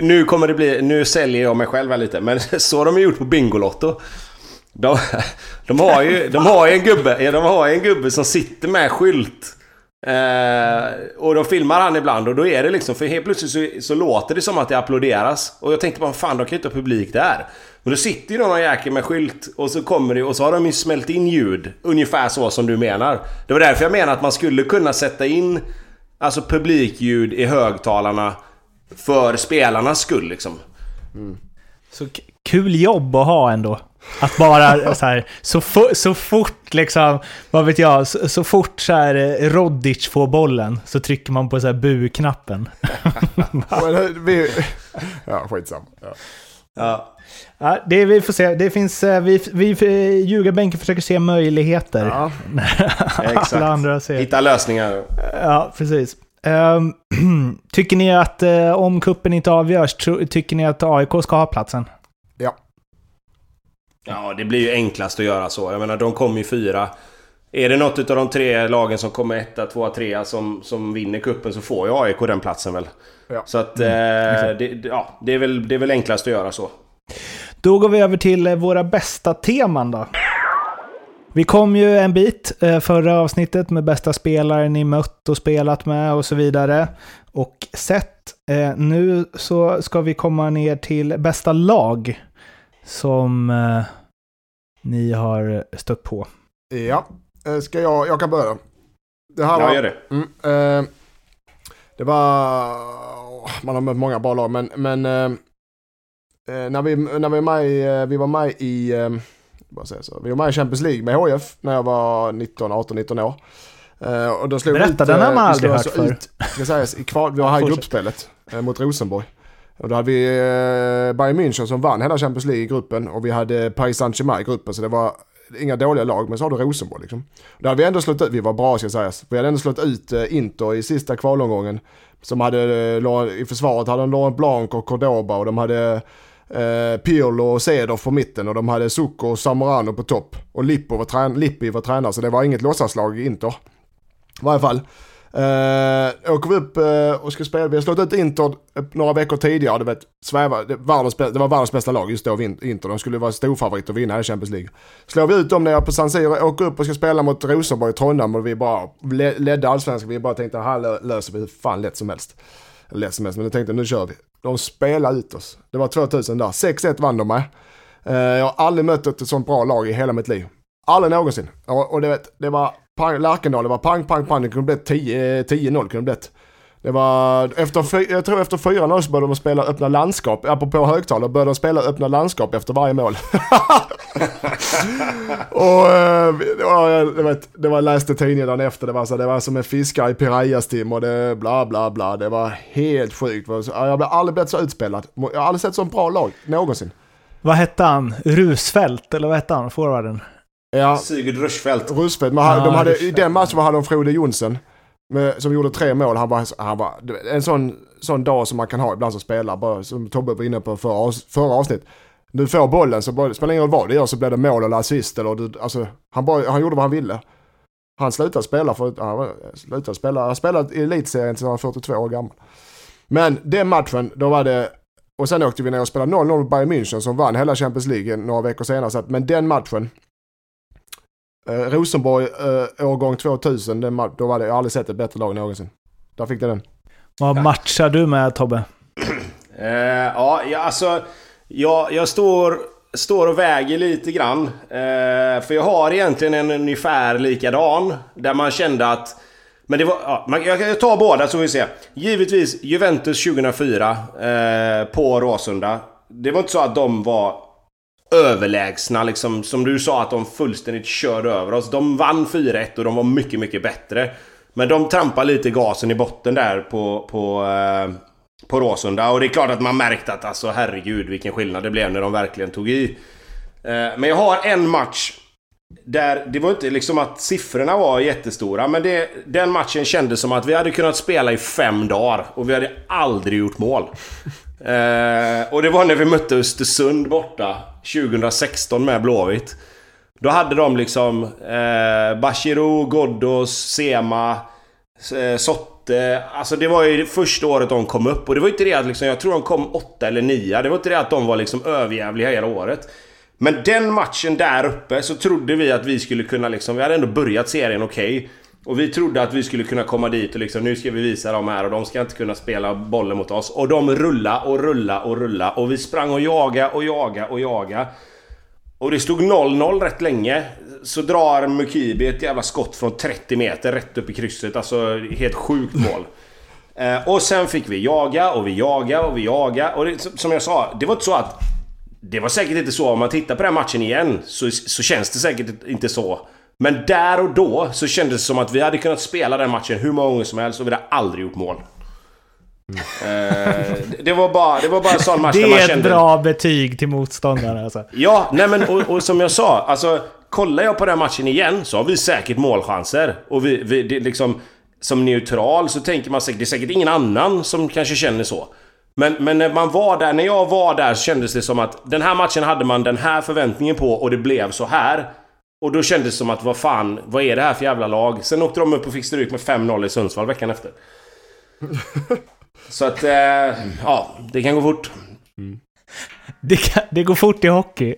nu kommer det bli, nu säljer jag mig själv lite, men så har de gjort på Bingolotto. De har ju en gubbe som sitter med skylt. Och de filmar han ibland, och då är det liksom, för helt plötsligt så låter det som att det applåderas, och jag tänkte bara, fan, de kan ju inte ha publik där. Men då sitter ju någon jäkel med skylt, och så kommer det, och så har de ju smält in ljud ungefär så som du menar. Det var därför jag menar att man skulle kunna sätta in, alltså, publikljud i högtalarna för spelarnas skull liksom. Så kul jobb att ha ändå. Att bara så här, så fort liksom, vad vet jag, så fort så här Rodic får bollen så trycker man på så här bu-knappen. Ja, skitsam. Ja, det vi får se. Det finns vi Ljugarbänken försöker se möjligheter. Ja. Exakt. Alla andra ser. Hitta lösningar. Ja, precis. Tycker ni att om kuppen inte avgörs, tycker ni att AIK ska ha platsen? Ja. Ja, det blir ju enklast att göra så. Jag menar, de kommer ju 4. Är det något av de 3 lagen som kommer 1, 2, 3 som vinner kuppen, så får ju AIK den platsen väl. Ja. Så att det är väl enklast att göra så. Då går vi över till våra bästa teman då. Vi kom ju en bit förra avsnittet med bästa spelare ni mött och spelat med och så vidare. Och sett, nu så ska vi komma ner till bästa lag som ni har stött på. Ja, ska jag kan börja. Det här var, jag gör det. Det var, man har mött många bra lag, men vi var med i Champions League med HF när jag var 18-19 år. Och då slog berätta, den har man aldrig hört förr. Vi var här i gruppspelet mot Rosenborg. Och då hade vi Bayern München som vann hela Champions League i gruppen, och vi hade Paris Saint-Germain i gruppen, så det var inga dåliga lag, men så hade Rosenborg liksom. Då hade vi ändå slått ut, vi var bra ska sägas, vi hade ändå slått ut Inter i sista kvalomgången, som hade i försvaret hade de Laurent Blanc och Cordoba, och de hade Pirlo och Cedor på mitten, och de hade Zucco och Zamorano på topp, och Lippi var tränare, så det var inget låtsaslag i Inter. I varje fall. Åker vi upp och ska spela. Vi har slått ut Inter några veckor tidigare. Det var världens bästa lag just då, Inter. De skulle vara storfavorit och vinna i Champions League. Slår vi ut dem nere på San Siro, åker upp och ska spela mot Rosenborg i Trondheim, och vi bara ledde allsvenskan. Vi bara tänkte, här löser vi hur fan lätt som helst. Men jag tänkte, nu kör vi. De spelade ut oss. Det var 2000 där. 6-1 vann de med. Jag har aldrig mött ett sånt bra lag i hela mitt liv. Aldrig någonsin. Och det var Larkendal, det var pang, det kunde blivit 10-0, kunde blivit. Det var efter 4-0 så började de spela öppna landskap, apropå högtalare, började de spela öppna landskap efter varje mål. och jag läste tidningen dagen efter, det var som en fiskare i pirayastim och det bla bla, det var helt sjukt. Jag blev aldrig blivit så utspelad. Jag har aldrig sett så bra lag någonsin. Vad hette han? Rushfeldt, eller vad hette han, forwarden? Ja. Sigurd Rushfeldt. I den matchen hade de Frode Jonsson som gjorde 3 mål. Han var en sån dag som man kan ha ibland som spelare, bara, som Tobbe var inne på förra avsnitt. Du får bollen, så spelar ingen roll vad det gör, så blir det mål eller assist eller, alltså, han gjorde vad han ville. Han slutade spela han spelade i elitserien till han var 42 år gammal. Men den matchen, då var det. Och sen åkte vi ner och spelade 0-0 mot Bayern München som vann hela Champions League några veckor senare, så att, men den matchen, Rosenborg årgång 2000, då hade jag aldrig sett ett bättre lag någonsin. Där fick den. Vad matchar du med, Tobbe? Jag står och väger lite grann. För jag har egentligen en ungefär likadan, där man kände att, men det var, jag tar båda så vi ser. Givetvis Juventus 2004 på Råsunda. Det var inte så att de var överlägsna liksom, som du sa, att de fullständigt körde över oss. De vann 4-1 och de var mycket, mycket bättre. Men de trampade lite gasen i botten där på Råsunda. Och det är klart att man märkte att, alltså, herregud vilken skillnad det blev när de verkligen tog i. Men jag har en match där det var inte liksom att siffrorna var jättestora, men det, den matchen kändes som att vi hade kunnat spela i 5 dagar och vi hade aldrig gjort mål. Och det var när vi mötte Östersund borta 2016 med Blåvitt. Då hade de liksom Bashiro, Ghoddos, Sema, Sotte. Alltså det var ju det första året de kom upp. Och det var inte det att liksom, jag tror de kom 8 eller 9. Det var inte det att de var liksom överjävliga hela året. Men den matchen där uppe så trodde vi att vi skulle kunna liksom, vi hade ändå börjat serien okej. Och vi trodde att vi skulle kunna komma dit och liksom, nu ska vi visa dem här och de ska inte kunna spela bollen mot oss. Och de rulla och vi sprang och jaga. Och det stod 0-0 rätt länge. Så drar Mukibi ett jävla skott från 30 meter rätt upp i krysset. Alltså helt sjukt mål. Och sen fick vi jaga. Och det, som jag sa, det var inte så att, det var säkert inte så, om man tittar på den matchen igen så känns det säkert inte så. Men där och då så kändes det som att vi hade kunnat spela den matchen hur många gånger som helst och vi hade aldrig gjort mål. Det var bara en sån match där man kände. Det är ett bra betyg till motståndaren alltså. Ja, nej men och som jag sa, alltså kollar jag på den matchen igen så har vi säkert målchanser och vi det liksom, som neutral så tänker man säkert, det är säkert ingen annan som kanske känner så. Men när man var där, när jag var där, så kändes det som att den här matchen hade man den här förväntningen på och det blev så här. Och då kändes det som att vad fan, vad är det här för jävla lag? Sen åkte de upp och fick stryk med 5-0 i Sundsvall veckan efter. Så att, ja, det kan gå fort. Mm. Det går fort i hockey.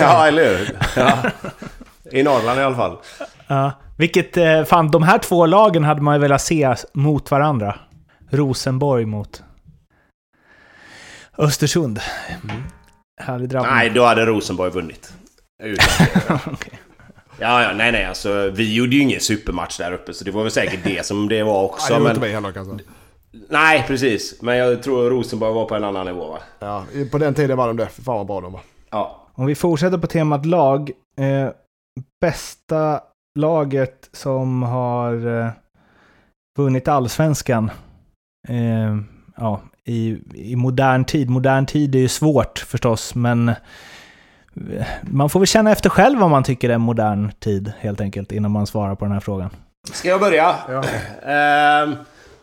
Ja, eller hur? Ja. I Norrland i alla fall. Ja. Vilket, fan, de här två lagen hade man ju velat se mot varandra. Rosenborg mot Östersund. Mm. Nej, då hade Rosenborg vunnit. Okay. Ja, nej, alltså, vi gjorde ju ingen supermatch där uppe, så det var väl säkert det som det var också. Nej, men heller, alltså. Nej, precis. Men jag tror Rosenborg var på en annan nivå, va? Ja, på den tiden var de där. Fan vad bra de var. Ja. Om vi fortsätter på temat lag, bästa laget som har vunnit allsvenskan ja, i modern tid. Modern tid är ju svårt förstås, men man får väl känna efter själv vad man tycker är modern tid helt enkelt innan man svarar på den här frågan. Ska jag börja? Ja,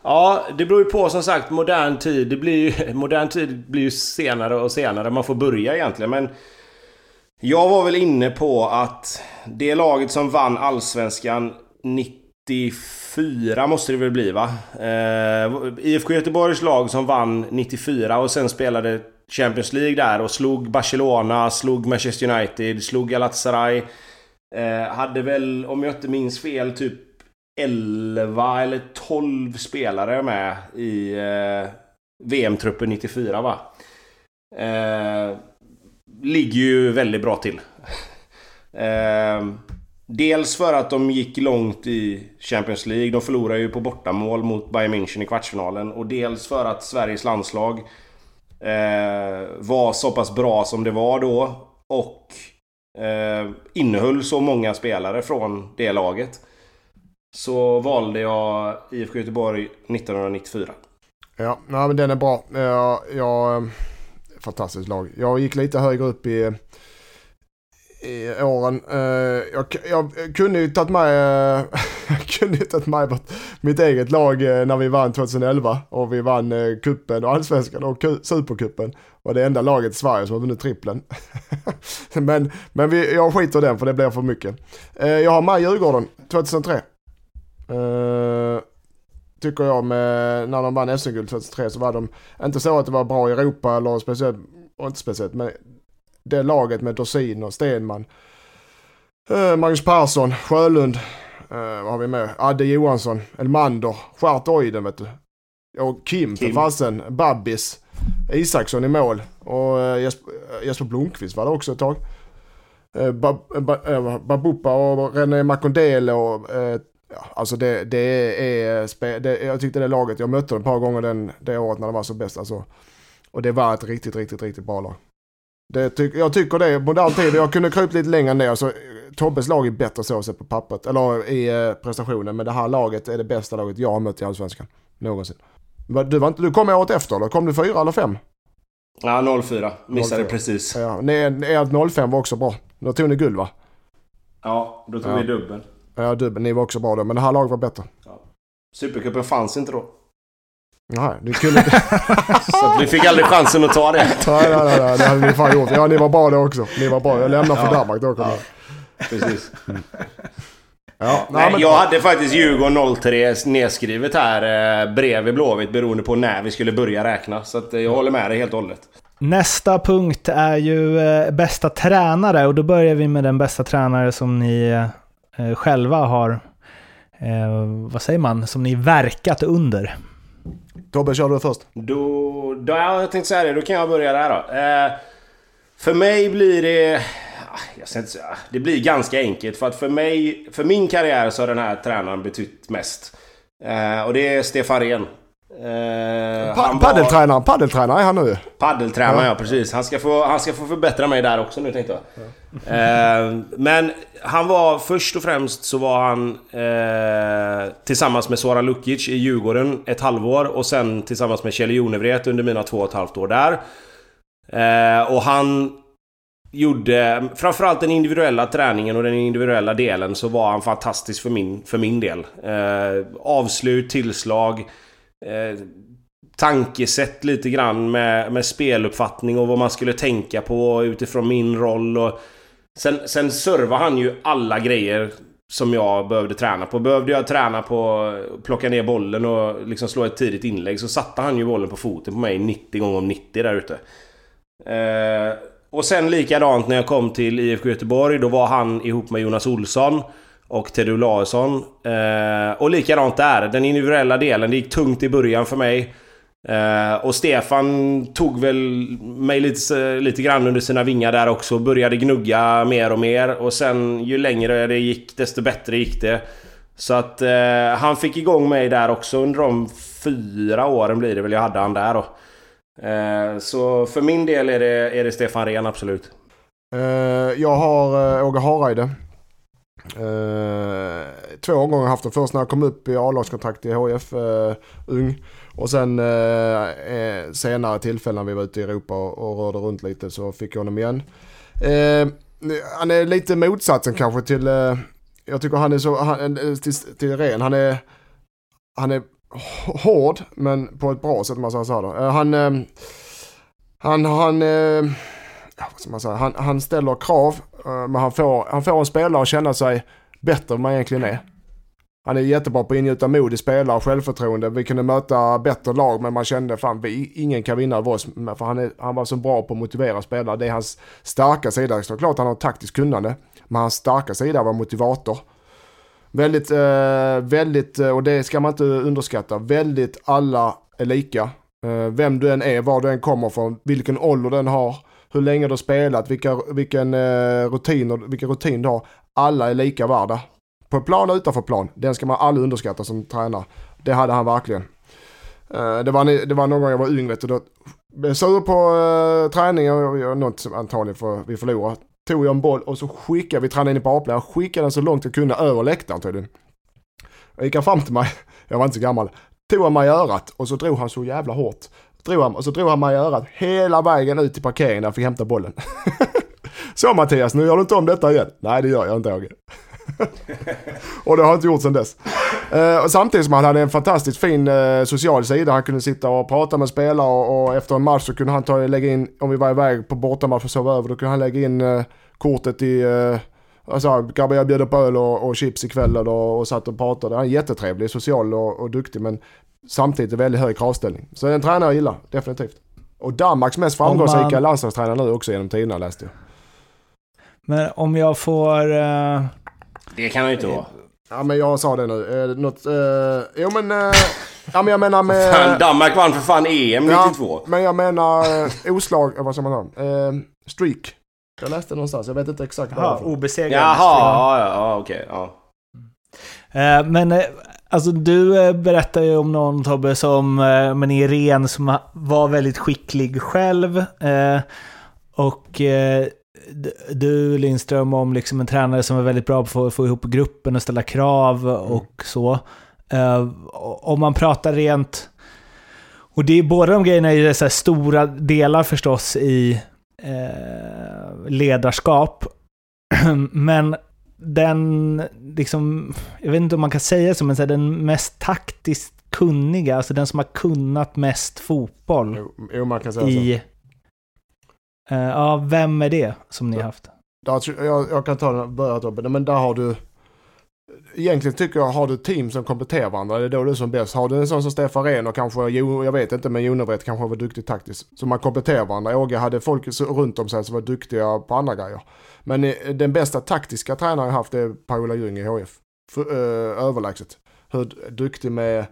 ja, det beror ju på, som sagt, modern tid. Modern tid blir ju senare och senare. Man får börja egentligen, men jag var väl inne på att det laget som vann allsvenskan 94 måste det väl bli, va? IFK Göteborgs lag som vann 94 och sen spelade Champions League där och slog Barcelona, slog Manchester United, slog Galatasaray. Hade väl, om jag inte minns fel, typ 11 eller 12 spelare med i VM-truppen 94, va? Ligger ju väldigt bra till. Dels för att de gick långt i Champions League. De förlorade ju på bortamål mot Bayern München i kvartsfinalen. Och dels för att Sveriges landslag var så pass bra som det var då och innehöll så många spelare från det laget, så valde jag IFK Göteborg 1994. Ja, nej, men den är bra. Jag fantastiskt lag. Jag gick lite högre upp i åren. Jag kunde ju tagit med mitt eget lag när vi vann 2011 och vi vann kuppen och allsvenskan och superkuppen. Och det enda laget i Sverige som har vunnit trippeln. men jag skiter den för det blir för mycket. Jag har med Djurgården 2003. Tycker jag, med när de vann SM-guld 2003 så var de inte så att det var bra i Europa eller speciellt, och inte speciellt, men det laget med Dorsin och Stenman, Magnus Persson, Sjölund, vad har vi med? Adde Johansson, Elmander, Skärtoiden, vet du. Och Kim. Fasen, Babbis, Isaksson i mål. Och Jesper Blomqvist var det också ett tag. Babupa och René Makondele och ja, alltså det är jag tyckte det laget, jag mötte dem ett par gånger det året när de var så bäst alltså. Och det var ett riktigt bra lag. Jag tycker det, modern tid, jag kunde krypa lite längre ner, så Tobbes lag är bättre så sett på pappret, eller i prestationen, men det här laget är det bästa laget jag har mött i Allsvenskan någonsin. Du kom året efter, eller kom du 4 eller 5? Ja, 04, missade 04. Precis. Ja, 05 var också bra, då tog ni guld, va? Ja, då tog vi dubbeln. Ja, dubbeln. Ni var också bra då, men det här laget var bättre. Ja. Supercupen fanns inte då. Nej, det kunde inte. Så att vi fick aldrig chansen att ta det. Nej, det hade ni fan gjort. Ja, ni var bra då också. Ni var bra. Jag lämnade för Danmark då. Ja. Precis. Ja, nej, jag hade faktiskt Djurgården 03 nedskrivet här bredvid Blåvitt beroende på när vi skulle börja räkna. Så att jag håller med dig helt och hållet. Nästa punkt är ju bästa tränare, och då börjar vi med den bästa tränare som ni själva har, vad säger man, som ni verkat under. Tobbe, kör du först. Då jag tänkte säga det, då kan jag börja där då. För mig blir det... det blir ganska enkelt, för att för min karriär så har den här tränaren betytt mest. Och det är Stefan Rehn. Paddeltränare är han nu. Paddeltränare, ja precis. Han ska få förbättra mig där också nu, tänkte jag. Men han var först och främst, så var han tillsammans med Zoran Lukic i Djurgården ett halvår, och sen tillsammans med Kjell Jonevret under mina 2,5 år där. Och han gjorde framförallt den individuella träningen och den individuella delen, så var han fantastisk för min del. Avslut, tillslag, tankesätt lite grann med speluppfattning och vad man skulle tänka på utifrån min roll. Och sen servar han ju alla grejer som jag behövde träna på. Behövde jag träna på plocka ner bollen och liksom slå ett tidigt inlägg, så satte han ju bollen på foten på mig 90 gånger om 90 där ute. Och sen likadant när jag kom till IFK Göteborg, då var han ihop med Jonas Olsson och Teddy Olausson. Och likadant där, den individuella delen, det gick tungt i början för mig. Och Stefan tog väl mig lite grann under sina vingar där också, och började gnugga mer och mer. Och sen ju längre det gick, desto bättre gick det. Så att han fick igång mig där också under de 4 åren blir det väl jag hade han där då. Så för min del är det Stefan Rehn, absolut. Jag har Åge Hareide. 2 gånger haft den, först när jag kom upp i A-lagskontrakt i HF ung, och sen senare tillfällen vi var ute i Europa och rörde runt lite, så fick jag honom igen. Han är lite motsatsen kanske till jag tycker han är så till Rehn. Han är hård, men på ett bra sätt, man säger då. Han ställer krav, men han får en spelare att känna sig bättre än man egentligen är. Han är jättebra på att ingjuta mod i spelare och självförtroende. Vi kunde möta bättre lag, men man kände fan ingen kan vinna av oss, för han var så bra på att motivera spelare. Det är hans starka sida. Såklart han har taktiskt kunnande, men hans starka sida var motivator. Väldigt, och det ska man inte underskatta, väldigt alla är lika. Vem du än är, var du än kommer från, vilken ålder den har, hur länge du har spelat, vilken rutin du har. Alla är lika värda. På plan och utanför plan. Den ska man aldrig underskatta som tränare. Det hade han verkligen. Det var någon gång jag var yngre, och då sur på träningen, och något som antagligen vi förlorade. Tog jag en boll och så skickade vi tränade in i paplan. Jag skickade den så långt jag kunde över läktaren tydligen. Jag gick fram till mig. Jag var inte så gammal. Tog han mig i örat och så drog han så jävla hårt. Drog han mig i örat hela vägen ut till parkeringen där jag fick hämta bollen. Så Mattias, nu gör du inte om detta igen. Nej, det gör jag inte. Och det har jag inte gjort sedan dess. Och samtidigt som han hade en fantastiskt fin social sida. Han kunde sitta och prata med spelare, och efter en match så kunde han lägga in, om vi var iväg på bortamatch och sova över, då kunde han lägga in kortet i alltså, grabbar, jag bjöd upp öl och chips ikväll och satt och pratade. Han är jättetrevlig, social och duktig, men samtidigt en väldigt hög kravställning. Så den tränare jag gillar, definitivt. Och Danmarks mest framgångsrika landslagstränare nu också genom tiderna, läste jag. Men om jag får... Det kan ju inte vara. Ja, men jag sa det nu. Jag menar med... Fan, Danmark vann för fan EM 92. Men jag menar oslag... Vad ska man ha? Streak. Jag läste någonstans, jag vet inte exakt. Obesegrad. Jaha, okej. Men alltså, du berättar ju om någon, Tobbe, som är ren, som var väldigt skicklig själv. Och... du, Lindström, om liksom en tränare som är väldigt bra på att få ihop gruppen och ställa krav och så. Om man pratar rent, och det är båda de grejerna är så här stora delar förstås i ledarskap, men den liksom, jag vet inte om man kan säga så, men så här, den mest taktiskt kunniga, alltså den som har kunnat mest fotboll. Jo, man kan säga i, så. Ja, vem är det som ni har haft? Jag kan ta den, börja Robin, men där har du egentligen, tycker jag, har du team som kompletterar varandra, det är då du som bäst. Har du en sån som Stefan Rehn och kanske, jag vet inte, men Jonevret kanske var duktig taktiskt, så man kompletterar varandra. Åge hade folk runt om sig som var duktiga på andra grejer. Men den bästa taktiska tränaren jag haft är Paula Ljung i HF. Överlägset. Hur duktig med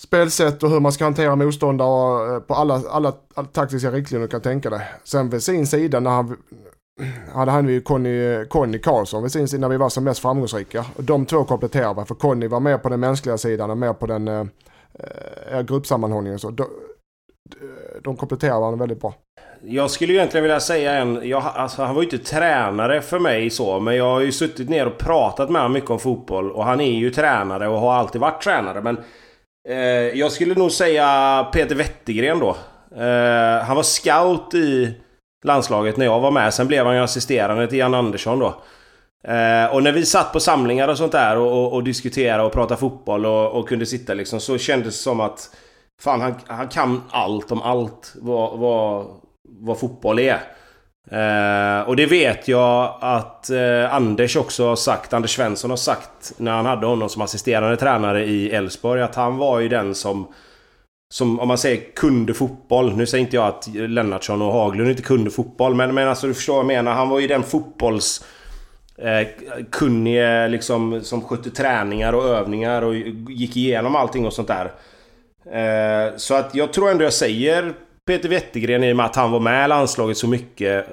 spelsätt och hur man ska hantera motståndare på alla taktiska riktlinjer du kan tänka dig. Sen vid sin sida när han hade vi ju Conny Karlsson vid sin sida när vi var som mest framgångsrika. De två kompletterade, för Conny var mer på den mänskliga sidan och mer på den gruppsammanhållningen. Så de kompletterade varandra väldigt bra. Jag skulle egentligen vilja säga alltså han var ju inte tränare för mig så, men jag har ju suttit ner och pratat med honom mycket om fotboll, och han är ju tränare och har alltid varit tränare, men jag skulle nog säga Peter Wettergren då. Han var scout i landslaget när jag var med, sen blev han ju assisterande till Jan Andersson då. Och när vi satt på samlingar och sånt där och diskuterade och pratade fotboll och kunde sitta liksom, så kändes det som att fan, han kan allt om allt vad fotboll är. Och det vet jag att Anders också har sagt, Anders Svensson har sagt när han hade honom som assisterande tränare i Elfsborg, att han var ju den som om man säger kunde fotboll. Nu säger inte jag att Lennartsson och Haglund inte kunde fotboll, men alltså du förstår vad jag menar, han var ju den fotbolls kunnige liksom, som skötte träningar och övningar och gick igenom allting och sånt där. Så att jag tror ändå jag säger Peter Wettergren i och med att han var med i landslaget så mycket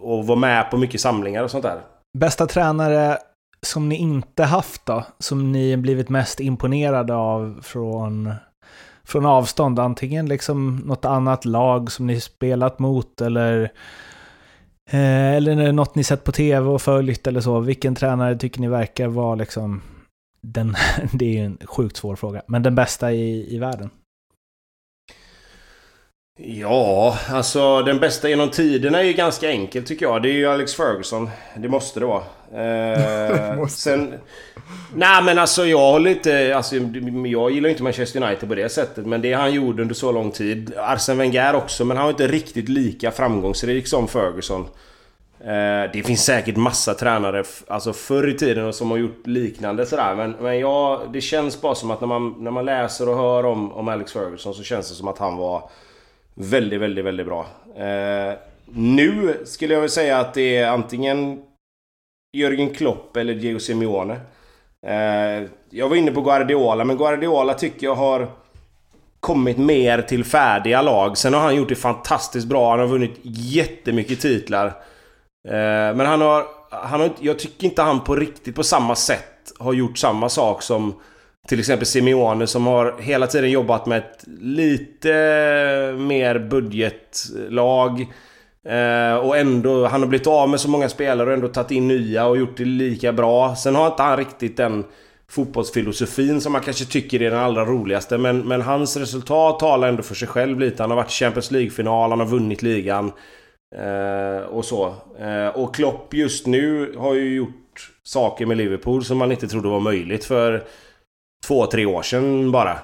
och var med på mycket samlingar och sånt där. Bästa tränare som ni inte haft då, som ni blivit mest imponerade av från avstånd, antingen liksom något annat lag som ni spelat mot eller något ni sett på tv och följt eller så. Vilken tränare tycker ni verkar vara liksom den, det är ju en sjukt svår fråga, men den bästa i världen? Ja, alltså den bästa genom tiderna är ju ganska enkel tycker jag. Det är ju Alex Ferguson. Det måste det vara. Nej men alltså jag håller inte, alltså, jag gillar inte Manchester United på det sättet, men det han gjorde under så lång tid, Arsene Wenger också, men han var inte riktigt lika framgångsrik som Ferguson. Det finns säkert massa tränare alltså förr i tiden som har gjort liknande sådär, men jag, det känns bara som att när man läser och hör om Alex Ferguson, så känns det som att han var väldigt, väldigt, väldigt bra. Nu skulle jag väl säga att det är antingen Jürgen Klopp eller Diego Simeone. Jag var inne på Guardiola, men Guardiola tycker jag har kommit mer till färdiga lag. Sen har han gjort det fantastiskt bra. Han har vunnit jättemycket titlar. Men jag tycker inte han på riktigt på samma sätt har gjort samma sak som till exempel Simeone, som har hela tiden jobbat med ett lite mer budgetlag och ändå, han har blivit av med så många spelare och ändå tagit in nya och gjort det lika bra. Sen har inte han riktigt den fotbollsfilosofin som man kanske tycker är den allra roligaste, men hans resultat talar ändå för sig själv lite. Han har varit i Champions League-final, han har vunnit ligan och så. Och Klopp just nu har ju gjort saker med Liverpool som man inte trodde var möjligt för 2-3 år sedan bara.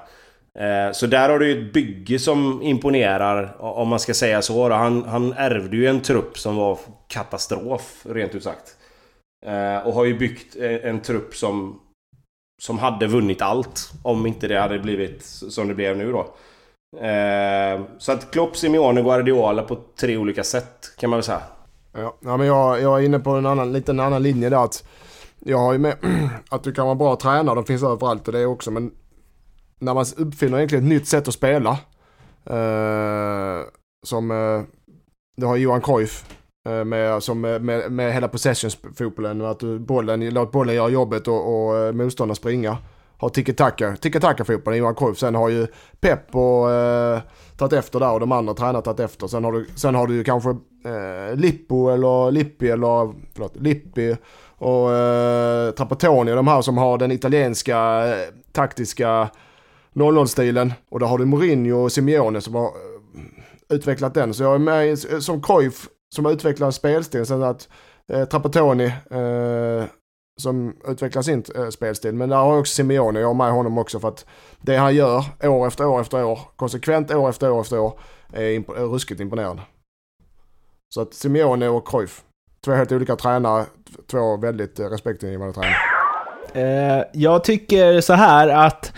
Så där har du ju ett bygge som imponerar, om man ska säga så. Han ärvde ju en trupp som var katastrof, rent ut sagt. Och har ju byggt en trupp som hade vunnit allt, om inte det hade blivit som det blev nu då. Så att Klopp, Simeone och Guardiola på 3 olika sätt, kan man väl säga. Ja, men jag är inne på en annan linje där, att jag har ju med att du kan vara bra tränare, de finns överallt och det också, men när man uppfinner egentligen ett nytt sätt att spela som det har Johan Cruyff med hela possessions-fotbollen, att du låt bollen göra jobbet och motståndaren springa, har tiki-taka-fotbollen Johan Cruyff. Sen har ju Pep och tagit efter där, och de andra tränarna tagit efter. Sen har du ju kanske Lippi och Trapattoni och de här som har den italienska taktiska 0-0-stilen, och då har du Mourinho och Simeone som har utvecklat den. Så jag är med som Cruyff som har utvecklat spelstilen, så att Trapattoni som utvecklar sin spelstil. Men där har också Simeone, jag har med honom också, för att det han gör år efter år efter år, konsekvent år efter år efter år, är ruskigt imponerande. Så att Simeone och Cruyff, två helt olika tränare, två väldigt respektingivande tränare. Jag tycker så här att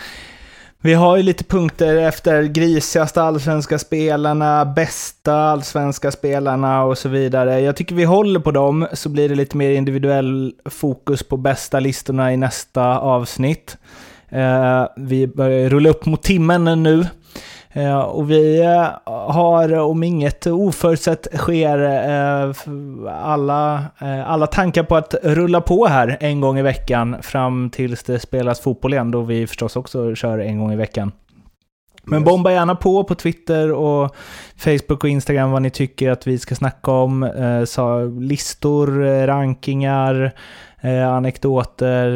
vi har ju lite punkter efter grisigaste allsvenska spelarna, bästa allsvenska spelarna och så vidare. Jag tycker vi håller på dem, så blir det lite mer individuell fokus på bästa listorna i nästa avsnitt. Vi börjar rulla upp mot timmen nu. Och vi har, om inget oförutsett sker, alla tankar på att rulla på här en gång i veckan fram tills det spelas fotboll igen, då vi förstås också kör en gång i veckan. Men bomba gärna på Twitter och Facebook och Instagram vad ni tycker att vi ska snacka om. Listor, rankingar, anekdoter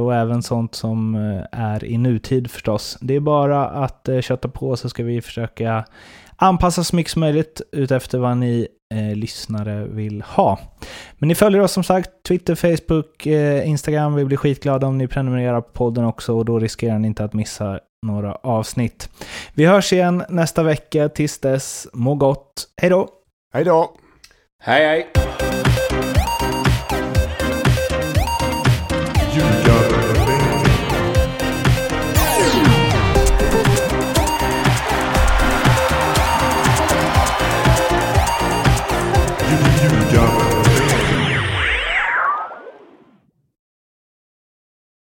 och även sånt som är i nutid förstås. Det är bara att köta på, så ska vi försöka anpassa så mycket som möjligt utefter vad ni lyssnare vill ha. Men ni följer oss som sagt, Twitter, Facebook, Instagram. Vi blir skitglada om ni prenumererar på podden också, och då riskerar ni inte att missa några avsnitt. Vi hörs igen nästa vecka. Tills dess, må gott. Hej då! Hej då! Hej hej!